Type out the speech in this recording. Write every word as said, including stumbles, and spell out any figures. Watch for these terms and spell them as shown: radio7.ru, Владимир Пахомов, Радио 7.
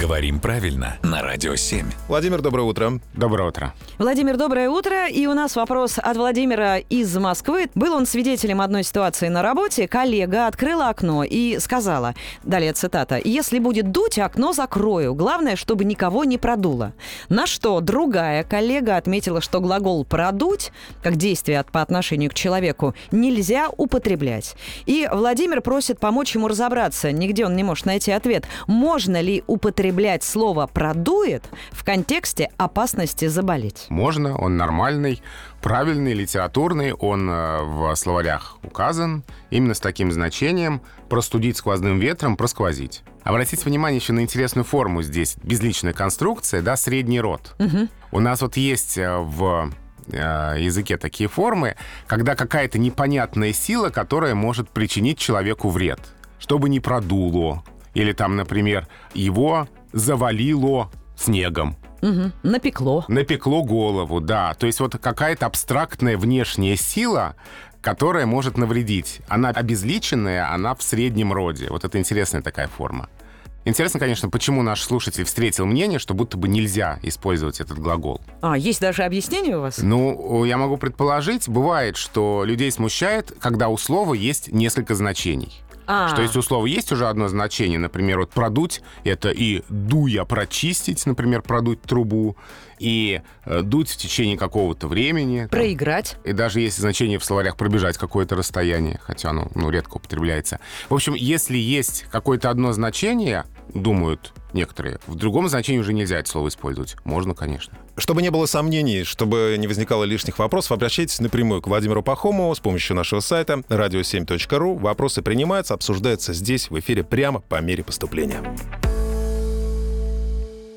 Говорим правильно на Радио семь. Владимир, доброе утро. Доброе утро. Владимир, доброе утро. И у нас вопрос от Владимира из Москвы. Был он свидетелем одной ситуации на работе. Коллега открыла окно и сказала, далее цитата, «Если будет дуть, окно закрою. Главное, чтобы никого не продуло». На что другая коллега отметила, что глагол «продуть», как действие по отношению к человеку, нельзя употреблять. И Владимир просит помочь ему разобраться. Нигде он не может найти ответ. Можно ли употреблять слово «продует» в контексте опасности заболеть? Можно, он нормальный, правильный, литературный, он в словарях указан именно с таким значением «простудить сквозным ветром», «просквозить». Обратите внимание еще на интересную форму здесь, безличная конструкция, да, средний род. Угу. У нас вот есть в языке такие формы, когда какая-то непонятная сила, которая может причинить человеку вред, чтобы не продуло. Или там, например, его завалило снегом. Угу. Напекло. Напекло голову, да. То есть вот какая-то абстрактная внешняя сила, которая может навредить. Она обезличенная, она в среднем роде. Вот это интересная такая форма. Интересно, конечно, почему наш слушатель встретил мнение, что будто бы нельзя использовать этот глагол. А, есть даже объяснение у вас? Ну, я могу предположить, бывает, что людей смущает, когда у слова есть несколько значений. А-а-а. Что если у слова есть уже одно значение, например, вот «продуть» — это и «дуя» прочистить, например, продуть трубу, и «дуть» в течение какого-то времени. Проиграть. Там. И даже есть значение в словарях «пробежать» какое-то расстояние, хотя оно ну, редко употребляется. В общем, если есть какое-то одно значение, думают некоторые, в другом значении уже нельзя это слово использовать. Можно, конечно. Чтобы не было сомнений, чтобы не возникало лишних вопросов, обращайтесь напрямую к Владимиру Пахомову с помощью нашего сайта радио семь точка ру. Вопросы принимаются, обсуждаются здесь, в эфире, прямо по мере поступления.